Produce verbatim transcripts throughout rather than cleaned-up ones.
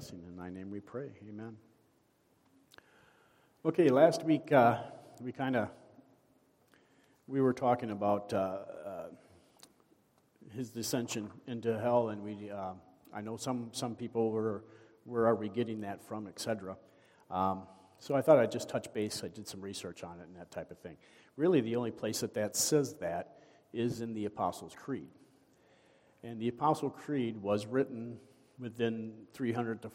blessing. In thy name we pray. Amen. Okay, last week uh, we kind of, we were talking about uh, uh, his descension into hell, and we, uh, I know some, some people were, where are we getting that from, et cetera. Um, so I thought I'd just touch base. I did some research on it and that type of thing. Really, the only place that that says that is in the Apostles' Creed. And the Apostles' Creed was written within three hundred to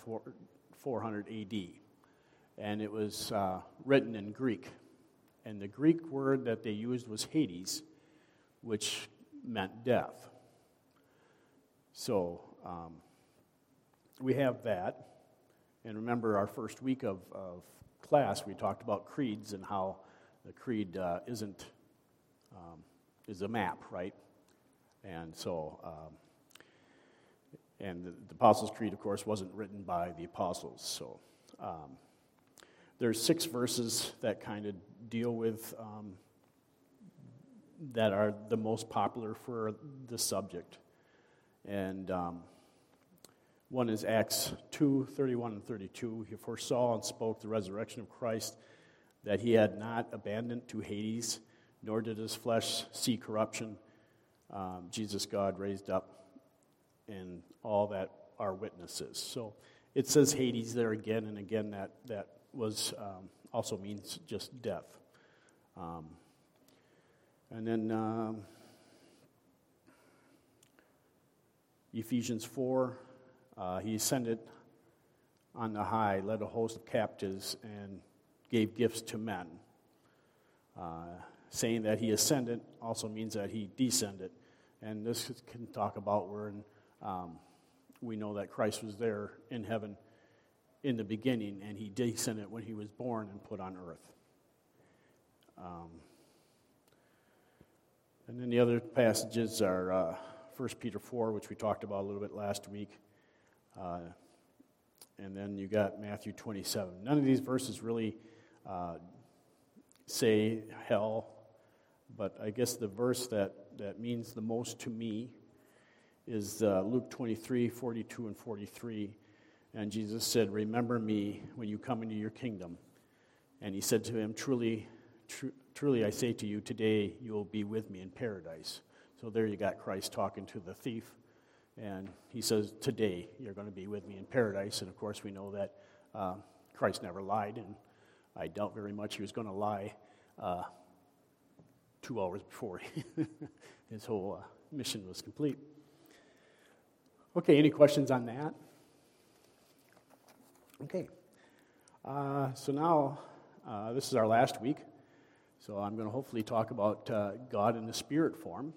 four hundred A D, and it was uh, written in Greek. And the Greek word that they used was Hades, which meant death. So um, we have that. And remember, our first week of, of class, we talked about creeds and how the creed uh, isn't um, is a map, right? And so, um, and the, the Apostles' Creed, of course, wasn't written by the apostles. So um, there's six verses that kind of deal with um, that are the most popular for the subject, and um, one is Acts two thirty-one and thirty-two. He foresaw and spoke the resurrection of Christ, that he had not abandoned to Hades, nor did his flesh see corruption. Um, Jesus God raised up, and all that are witnesses. So it says Hades there again and again. That that was um, also means just death. Um, and then um, Ephesians four, uh, he ascended on the high, led a host of captives, and gave gifts to men. Uh, saying that he ascended also means that he descended. And this can talk about where um, we know that Christ was there in heaven in the beginning, and he descended when he was born and put on earth. Um, and then the other passages are uh, First Peter four, which we talked about a little bit last week. Uh, and then you got Matthew twenty-seven. None of these verses really uh, say hell, but I guess the verse that, that means the most to me is uh, Luke twenty-three, forty-two and forty-three. And Jesus said, "Remember me when you come into your kingdom." And he said to him, "Truly, tr- truly I say to you, today you will be with me in paradise." So there you got Christ talking to the thief, and he says, "Today you're going to be with me in paradise." And of course we know that uh, Christ never lied, and I doubt very much he was going to lie uh, two hours before his whole uh, mission was complete. Okay, any questions on that? Okay, uh, so now uh, this is our last week, so I'm going to hopefully talk about uh, God in the Spirit form,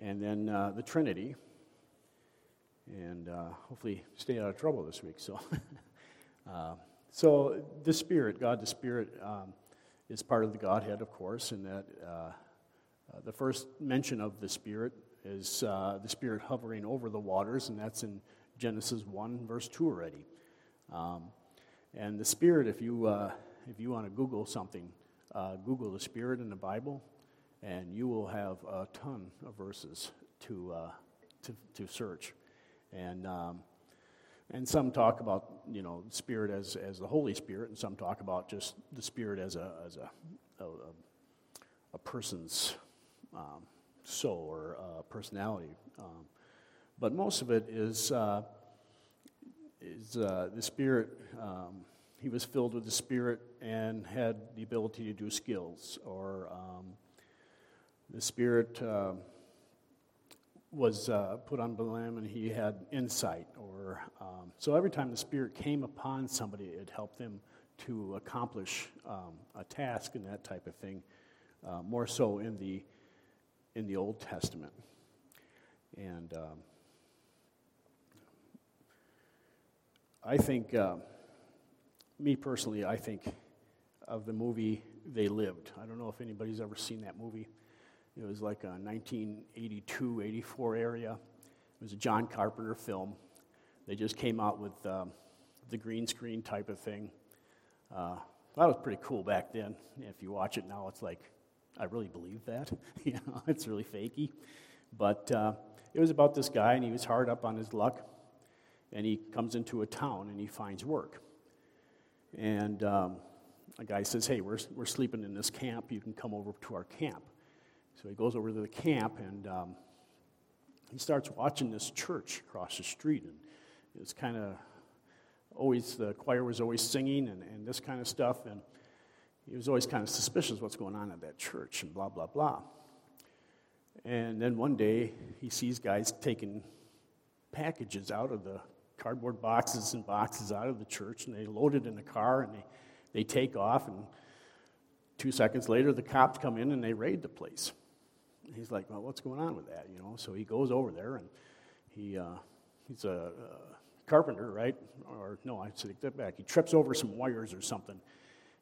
and then uh, the Trinity, and uh, hopefully stay out of trouble this week. So, uh, so the Spirit, God the Spirit, um, is part of the Godhead, of course, and that uh, uh, the first mention of the Spirit is uh, the Spirit hovering over the waters, and that's in Genesis one, verse two already. Um, and the Spirit, if you uh, if you want to Google something, uh, Google the Spirit in the Bible, and you will have a ton of verses to uh, to, to search, and um, and some talk about, you know, Spirit as, as the Holy Spirit, and some talk about just the Spirit as a as a a, a person's um, soul or uh, personality, um, but most of it is. Uh, Is uh, the Spirit, um, he was filled with the Spirit and had the ability to do skills, or um, the Spirit uh, was uh, put on Balaam and he had insight, or um, so every time the Spirit came upon somebody, it helped them to accomplish um, a task and that type of thing, uh, more so in the in the Old Testament. And um, I think, uh, me personally, I think of the movie They Lived. I don't know if anybody's ever seen that movie. It was like a nineteen eighty-two, eighty-four area. It was a John Carpenter film. They just came out with um, the green screen type of thing. Uh, that was pretty cool back then. If you watch it now, it's like, I really believe that. You know, it's really fakey. But uh, it was about this guy, and he was hard up on his luck. and he comes into a town and he finds work. And um, a guy says, hey, we're we're sleeping in this camp. You can come over to our camp. So he goes over to the camp, and um, he starts watching this church across the street. And it's kind of always, the choir was always singing and, and this kind of stuff. And he was always kind of suspicious what's going on at that church and blah, blah, blah. And then one day, he sees guys taking packages out of the cardboard boxes and boxes out of the church, and they load it in the car, and they, they take off, and two seconds later, the cops come in, and they raid the place. And he's like, well, what's going on with that, you know? So he goes over there, and he uh, he's a uh, carpenter, right? Or, no, I should take that back. He trips over some wires or something,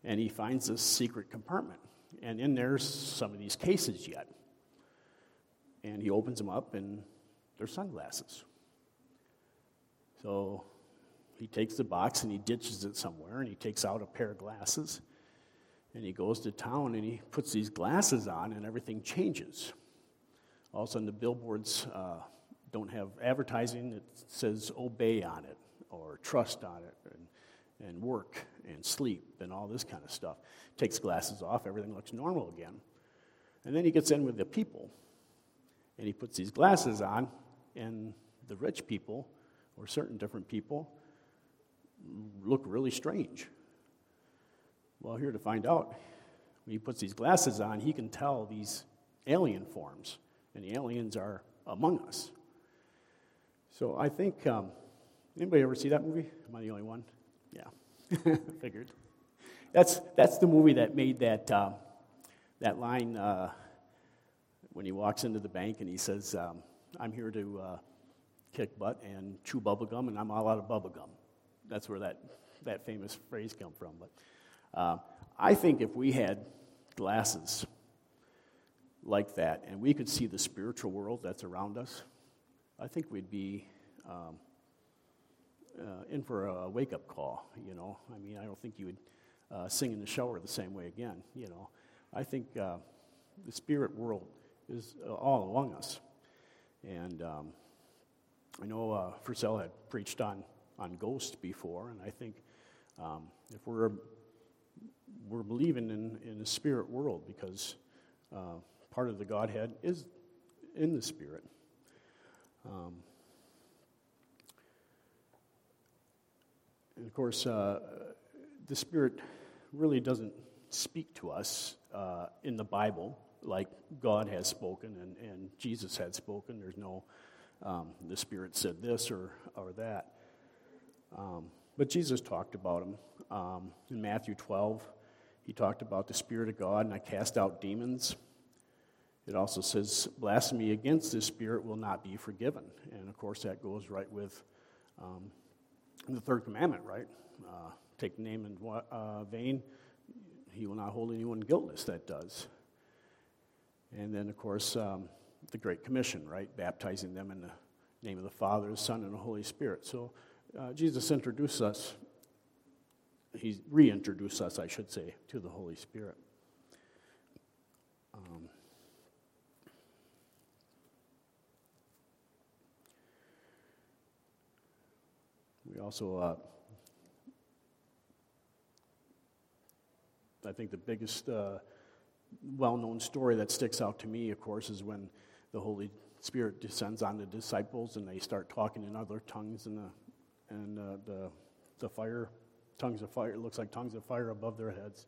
and he finds this secret compartment, and in there's some of these cases yet. And he opens them up, and they're sunglasses. So he takes the box, and he ditches it somewhere, and he takes out a pair of glasses, and he goes to town, and he puts these glasses on, and everything changes. All of a sudden, the billboards uh, don't have advertising that says obey on it, or trust on it, and, and work, and sleep, and all this kind of stuff. Takes glasses off, everything looks normal again. And then he gets in with the people, and he puts these glasses on, and the rich people, or certain different people, look really strange. Well, here to find out, when he puts these glasses on, he can tell these alien forms, and the aliens are among us. So I think, um, anybody ever see that movie? Am I the only one? Yeah, figured. That's that's the movie that made that um, that line. Uh, When he walks into the bank and he says, um, I'm here to uh, kick butt and chew bubblegum, and I'm all out of bubblegum. That's where that, that famous phrase come from. But uh, I think if we had glasses like that and we could see the spiritual world that's around us, I think we'd be um, uh, in for a wake-up call, you know. I mean, I don't think you would uh, sing in the shower the same way again, you know. I think uh, the spirit world is all among us. And um, I know uh, Friselle had preached on, on ghosts before, and I think um, if we're we're believing in, in the spirit world, because uh, part of the Godhead is in the spirit. Um, and of course, uh, the spirit really doesn't speak to us uh, in the Bible like God has spoken and, and Jesus had spoken. There's no, um, the Spirit said this or, or that. Um, but Jesus talked about him. Um, in Matthew twelve, he talked about the Spirit of God, and I cast out demons. It also says, blasphemy against the Spirit will not be forgiven. And, of course, that goes right with um, the third commandment, right? Uh, take the name in uh, vain. He will not hold anyone guiltless that does. And then, of course, um, the Great Commission, right? Baptizing them in the name of the Father, the Son, and the Holy Spirit. So uh, Jesus introduced us, he reintroduced us, I should say, to the Holy Spirit. Um, we also, uh, I think the biggest... Uh, well-known story that sticks out to me, of course, is when the Holy Spirit descends on the disciples and they start talking in other tongues, and the and uh, the the fire tongues of fire, it looks like tongues of fire above their heads.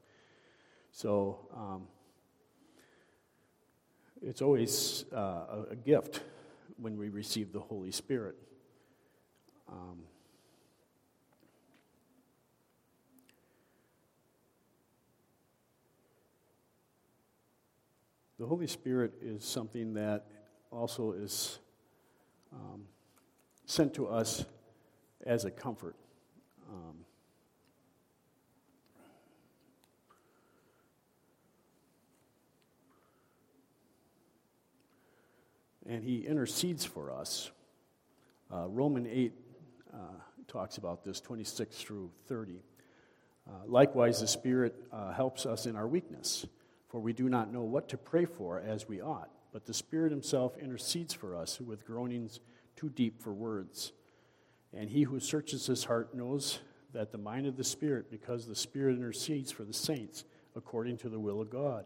So um, it's always uh, a gift when we receive the Holy Spirit. Um, The Holy Spirit is something that also is um, sent to us as a comfort. Um, and he intercedes for us. Uh, Romans eight uh, talks about this, twenty-six through thirty. Uh, Likewise, the Spirit uh, helps us in our weakness. For we do not know what to pray for as we ought, but the Spirit himself intercedes for us with groanings too deep for words. And he who searches his heart knows that the mind of the Spirit, because the Spirit intercedes for the saints according to the will of God.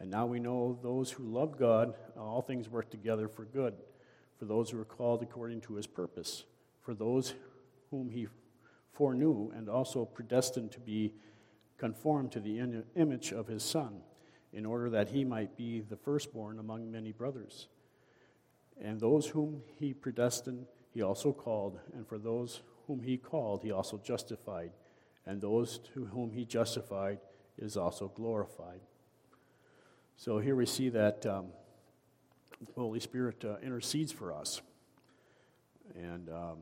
And now we know those who love God, all things work together for good, for those who are called according to his purpose, for those whom he foreknew and also predestined to be conformed to the in- image of his Son, in order that he might be the firstborn among many brothers. And those whom he predestined, he also called, and for those whom he called, he also justified, and those to whom he justified is also glorified. So here we see that um, the Holy Spirit uh, intercedes for us. And um,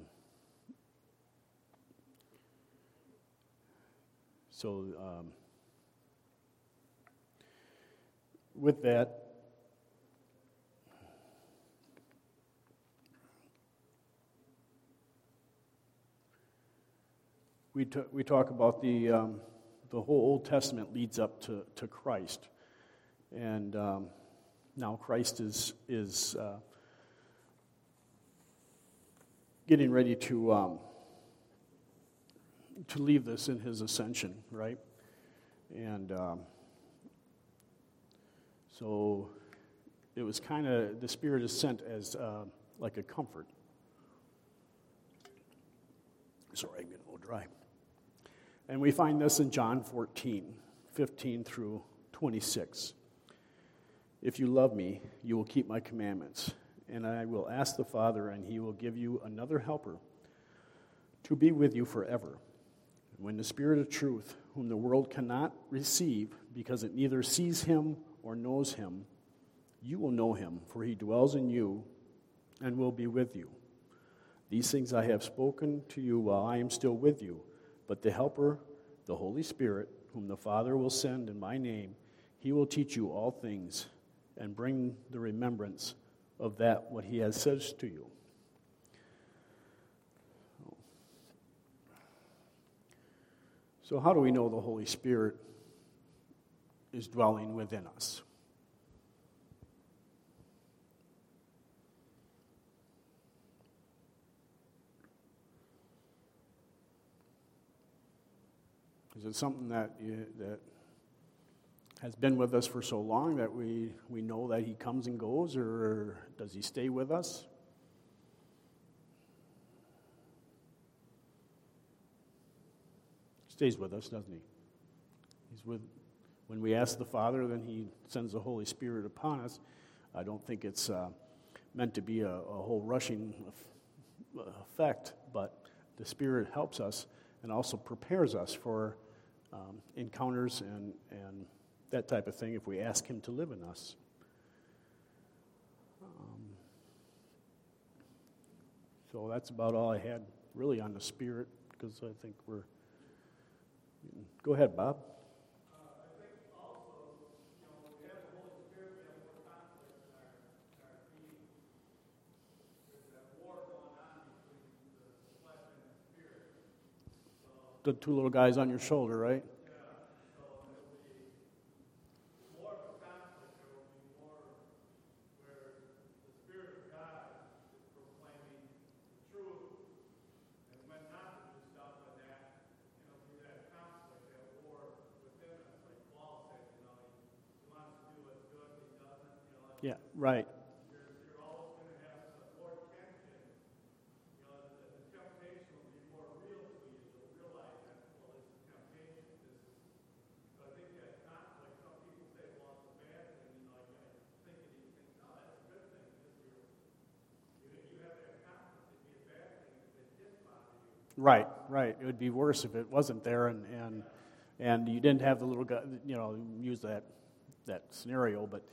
so um, with that, We, t- we talk about the um, the whole Old Testament leads up to, to Christ, and um, now Christ is is uh, getting ready to um, to leave this in his ascension, right? And um, so it was kind of, the Spirit is sent as uh, like a comfort. Sorry, I'm getting a little dry. And we find this in John fourteen, fifteen through twenty-six. If you love me, you will keep my commandments, and I will ask the Father, and he will give you another helper to be with you forever. When the Spirit of truth, whom the world cannot receive, because it neither sees him or knows him, you will know him, for he dwells in you and will be with you. These things I have spoken to you while I am still with you, but the Helper, the Holy Spirit, whom the Father will send in my name, he will teach you all things and bring the remembrance of that what he has said to you. So how do we know the Holy Spirit is dwelling within us? Is it something that you, that has been with us for so long that we, we know that he comes and goes, or does he stay with us? He stays with us, doesn't he? He's with, when we ask the Father, then he sends the Holy Spirit upon us. I don't think it's uh, meant to be a, a whole rushing effect, but the Spirit helps us and also prepares us for Um, encounters and, and that type of thing if we ask him to live in us. Um, so that's about all I had really on the Spirit, because I think we're... Go ahead, Bob. Uh, I think also, you know, we have the Holy Spirit, we have more conflict in our, in our being. There's that war going on between the flesh and the Spirit. So the two little guys on your shoulder, right? Yeah, right. You're always going to have more tension. You know, the temptation will be more real to you. You'll realize that, well, it's a temptation. So I think that conflict, some people say, well, it's a bad thing. You know, I think of these things, no, that's a good thing. You have that conflict, it'd be a bad thing if it didn't bother you. Right, right. It would be worse if it wasn't there, and, and, and you didn't have the little guy, you know, use that, that scenario, but...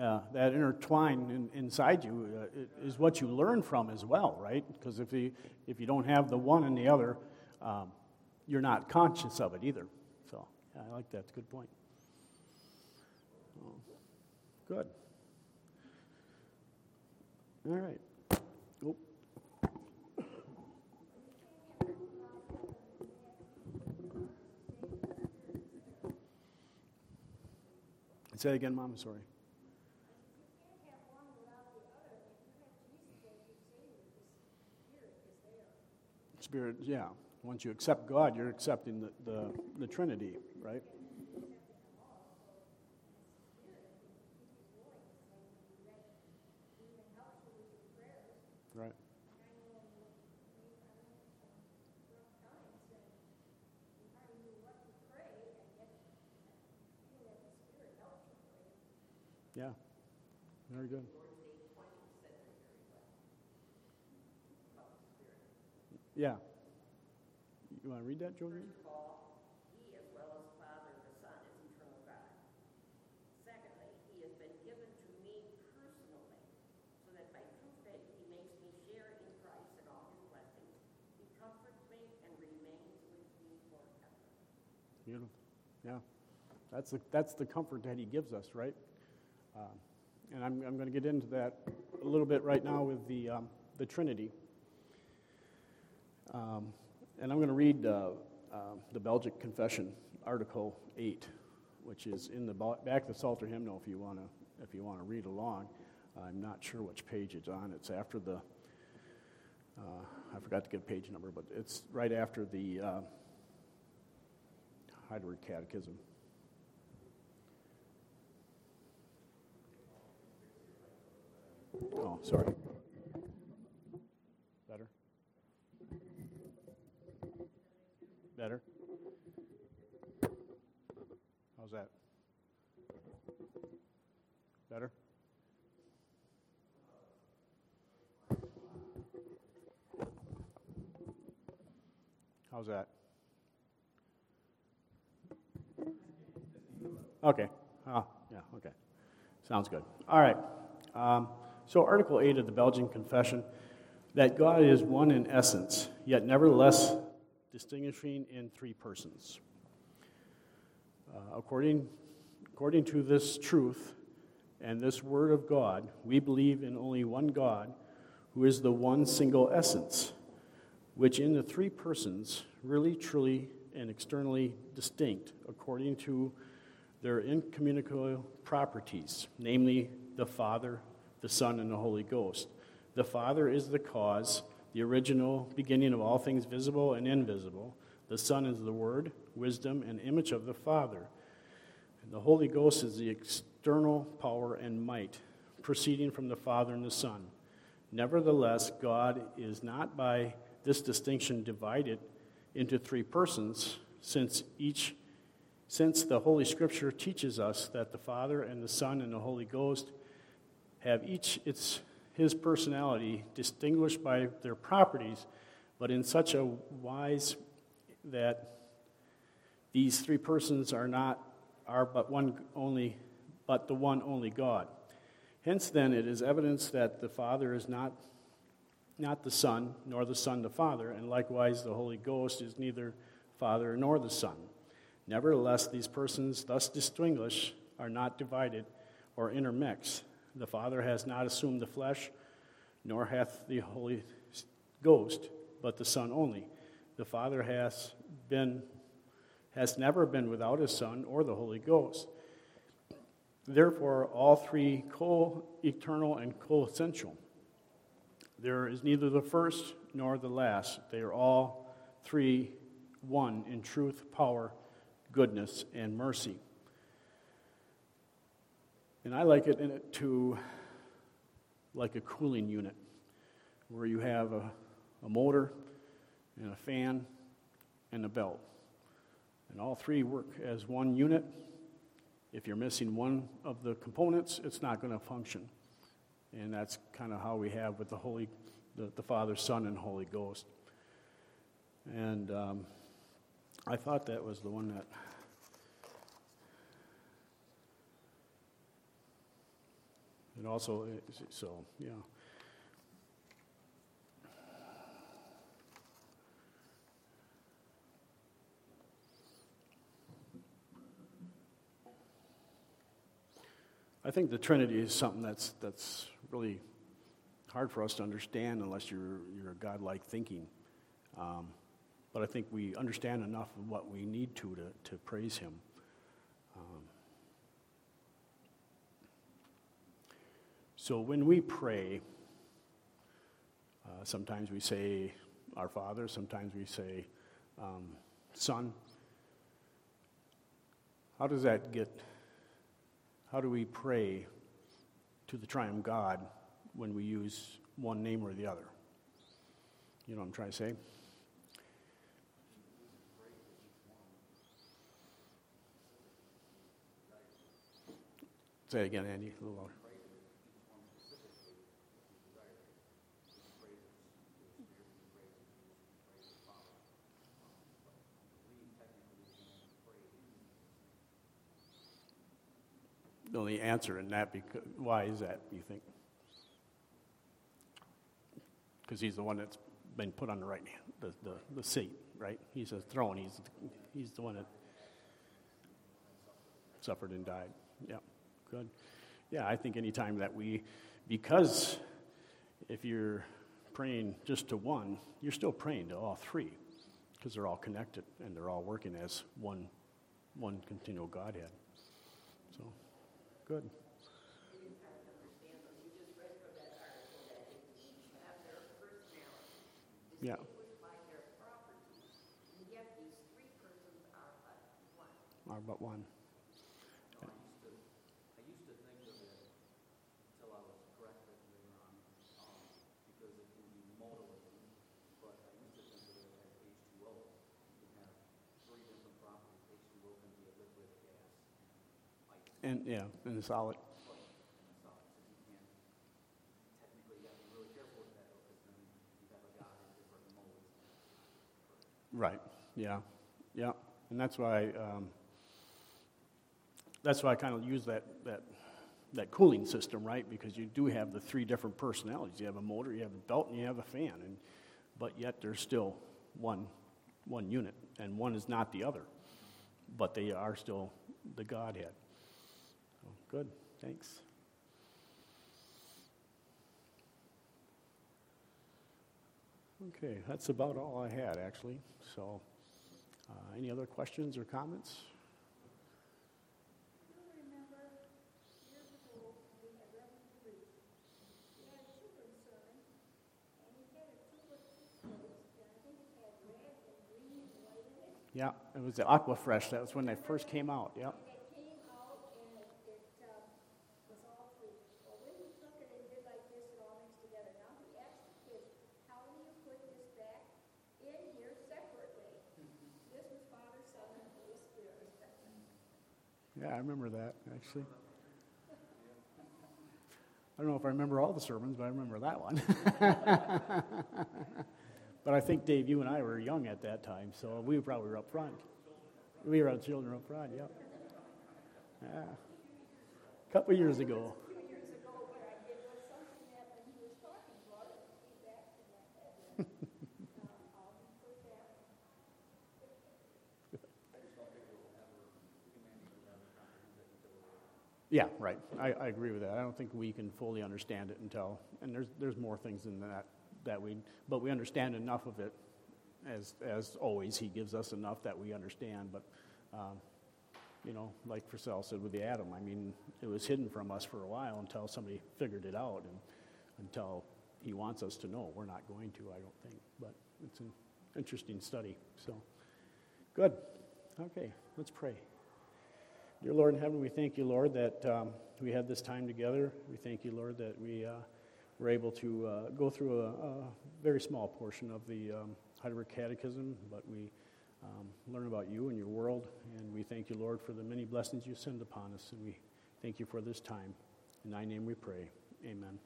Uh, that intertwined in, inside you uh, is what you learn from as well, right? Because if you if you don't have the one and the other, um, you're not conscious of it either. So yeah, I like that. It's a good point. Oh, good. All right. Oh. Say it again, Mom. Sorry. Spirit, yeah. Once you accept God, you're accepting the, the, the Trinity, right? Right. Yeah. Very good. Yeah. You want to read that, Georgia? First of all, he as well as Father and the Son is eternal God. Secondly, he has been given to me personally, so that by true faith he makes me share in Christ and all his blessings. He comforts me and remains with me forever. Beautiful. Yeah. That's the, that's the comfort that he gives us, right? Uh, and I'm, I'm going to get into that a little bit right now with the, um, the Trinity. Um, and I'm going to read uh, uh, the Belgic Confession, Article eight, which is in the back of the Psalter Hymnal. If you want to, if you want to read along, I'm not sure which page it's on. It's after the, uh, I forgot to get a page number, but it's right after the uh, Heidelberg Catechism. Oh, sorry. Better? How's that? Better? How's that? Okay. Ah, yeah, okay. Sounds good. All right. Um, so Article eight of the Belgian Confession, that God is one in essence, yet nevertheless distinguishing in three persons. Uh, according, according to this truth and this word of God, we believe in only one God, who is the one single essence, which in the three persons, really, truly, and externally distinct, according to their incommunicable properties, namely the Father, the Son, and the Holy Ghost. The Father is the cause, the original beginning of all things visible and invisible. The Son is the Word, wisdom, and image of the Father. And the Holy Ghost is the external power and might, proceeding from the Father and the Son. Nevertheless, God is not by this distinction divided into three persons, since each, since the Holy Scripture teaches us that the Father and the Son and the Holy Ghost have each its His personality, distinguished by their properties, but in such a wise that these three persons are not are but one only, but the one only God. Hence, then, it is evidence that the Father is not not the Son, nor the Son the Father, and likewise the Holy Ghost is neither Father nor the Son. Nevertheless, these persons, thus distinguished, are not divided or intermixed. The Father has not assumed the flesh, nor hath the Holy Ghost, but the Son only. The Father has been, has never been without his Son or the Holy Ghost. Therefore, all three co-eternal and co-essential. There is neither the first nor the last. They are all three one in truth, power, goodness, and mercy. And I like it in it to, like a cooling unit, where you have a, a motor and a fan and a belt. And all three work as one unit. If you're missing one of the components, it's not going to function. And that's kind of how we have with the Holy, the, the Father, Son, and Holy Ghost. And um, I thought that was the one that... And also, so, yeah. I think the Trinity is something that's that's really hard for us to understand unless you're you're a godlike thinking. Um, but I think we understand enough of what we need to to, to praise Him. Um, So when we pray, uh, sometimes we say, our Father. Sometimes we say, um, Son. How does that get, how do we pray to the triune God when we use one name or the other? You know what I'm trying to say? Say it again, Andy, a little louder. The only answer in that, because, why is that, you think? Because he's the one that's been put on the right hand, the, the, the seat, right? He's a throne. He's he's the one that suffered and died. Yeah, good. Yeah, I think any time that we, because if you're praying just to one, you're still praying to all three, because they're all connected and they're all working as one, one continual Godhead. So. Good. Yeah. Are but one. No, I, used to, I used to think of it until I was corrected later on, um, because it can be modalism, but I used to think of it as H two O. You can have three different properties. H two O can be a liquid, gas, and yeah, and a solid. Right. Yeah. Yeah. And that's why um, that's why I kind of use that that that cooling system, right? Because you do have the three different personalities. You have a motor, you have a belt, and you have a fan. And but yet there's still one one unit, and one is not the other, but they are still the Godhead. Good, thanks. Okay, that's about all I had, actually. So, uh, any other questions or comments? Yeah, it was the Aquafresh. That was when they first came out, yeah. Yeah, I remember that, actually. I don't know if I remember all the sermons, but I remember that one. But I think, Dave, you and I were young at that time, so we probably were up front. We were out children up front, yeah. Yeah. A couple years ago. Yeah, right. I, I agree with that. I don't think we can fully understand it until, and there's there's more things than that that we, but we understand enough of it, as as always. He gives us enough that we understand. But, um, you know, like Friselle said with the atom, I mean, it was hidden from us for a while until somebody figured it out, and until he wants us to know, we're not going to. I don't think, but it's an interesting study. So, good. Okay, let's pray. Dear Lord in heaven, we thank you, Lord, that um, we had this time together. We thank you, Lord, that we uh, were able to uh, go through a, a very small portion of the um, Heidelberg Catechism, but we um, learn about you and your world, and we thank you, Lord, for the many blessings you send upon us, and we thank you for this time. In thy name we pray. Amen.